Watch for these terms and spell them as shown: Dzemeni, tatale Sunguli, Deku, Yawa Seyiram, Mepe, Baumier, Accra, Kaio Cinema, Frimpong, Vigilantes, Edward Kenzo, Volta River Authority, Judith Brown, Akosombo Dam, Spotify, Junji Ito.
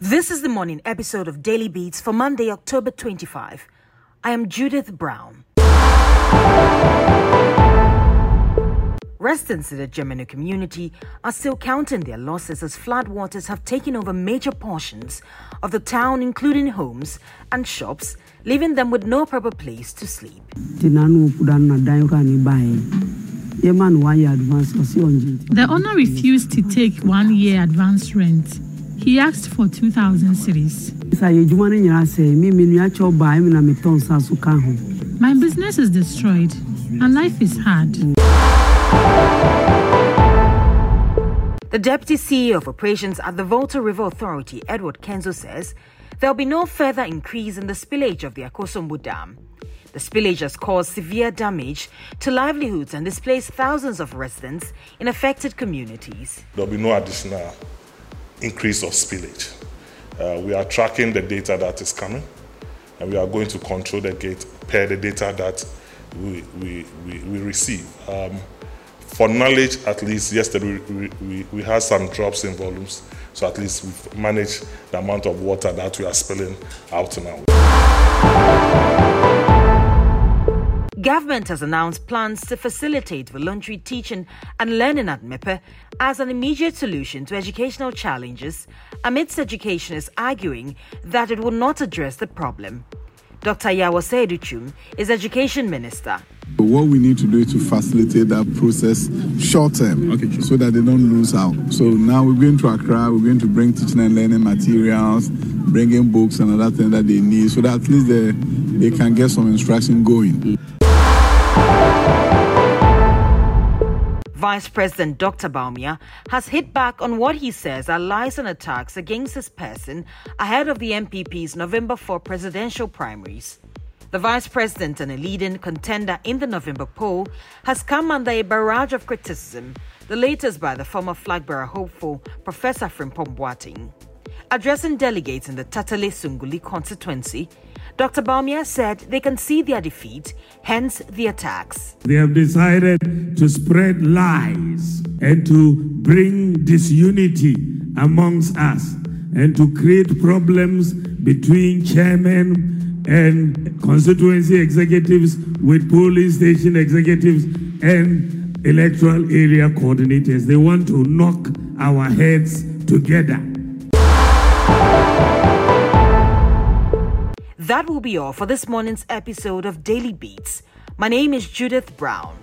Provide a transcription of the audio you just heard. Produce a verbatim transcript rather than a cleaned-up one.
This is the morning episode of Daily Beats for Monday, October twenty-fifth. I am Judith Brown. Residents in the Dzemeni community are still counting their losses as floodwaters have taken over major portions of the town, including homes and shops, leaving them with no proper place to sleep. The owner refused to take one year advance rent. He asked for two thousand cedis. My business is destroyed and life is hard. The Deputy C E O of Operations at the Volta River Authority, Edward Kenzo, says there will be no further increase in the spillage of the Akosombo Dam. The spillage has caused severe damage to livelihoods and displaced thousands of residents in affected communities. There will be no additional increase of spillage. Uh, we are tracking the data that is coming, and we are going to control the gate per the data that we, we, we, we receive. Um, for knowledge, at least yesterday we, we, we had some drops in volumes, so at least we've managed the amount of water that we are spilling out now. Government has announced plans to facilitate voluntary teaching and learning at Mepe as an immediate solution to educational challenges, amidst educationists arguing that it will not address the problem. Doctor Yawa Seyiram is Education Minister. What we need to do is to facilitate that process short term, okay, sure. So that they don't lose out. So now we're going to Accra, we're going to bring teaching and learning materials, bringing books and other things that they need, so that at least they, they can get some instruction going. Vice President Doctor Baumier has hit back on what he says are lies and attacks against his person ahead of the M P P's November fourth presidential primaries. The Vice President and a leading contender in the November poll has come under a barrage of criticism, the latest by the former flagbearer hopeful Professor Frimpong. Addressing delegates in the tatale Sunguli constituency, Doctor Baumier said they can see their defeat, hence the attacks. They have decided to spread lies and to bring disunity amongst us and to create problems between chairmen and constituency executives with polling station executives and electoral area coordinators. They want to knock our heads together. That will be all for this morning's episode of Daily Beats. My name is Judith Brown.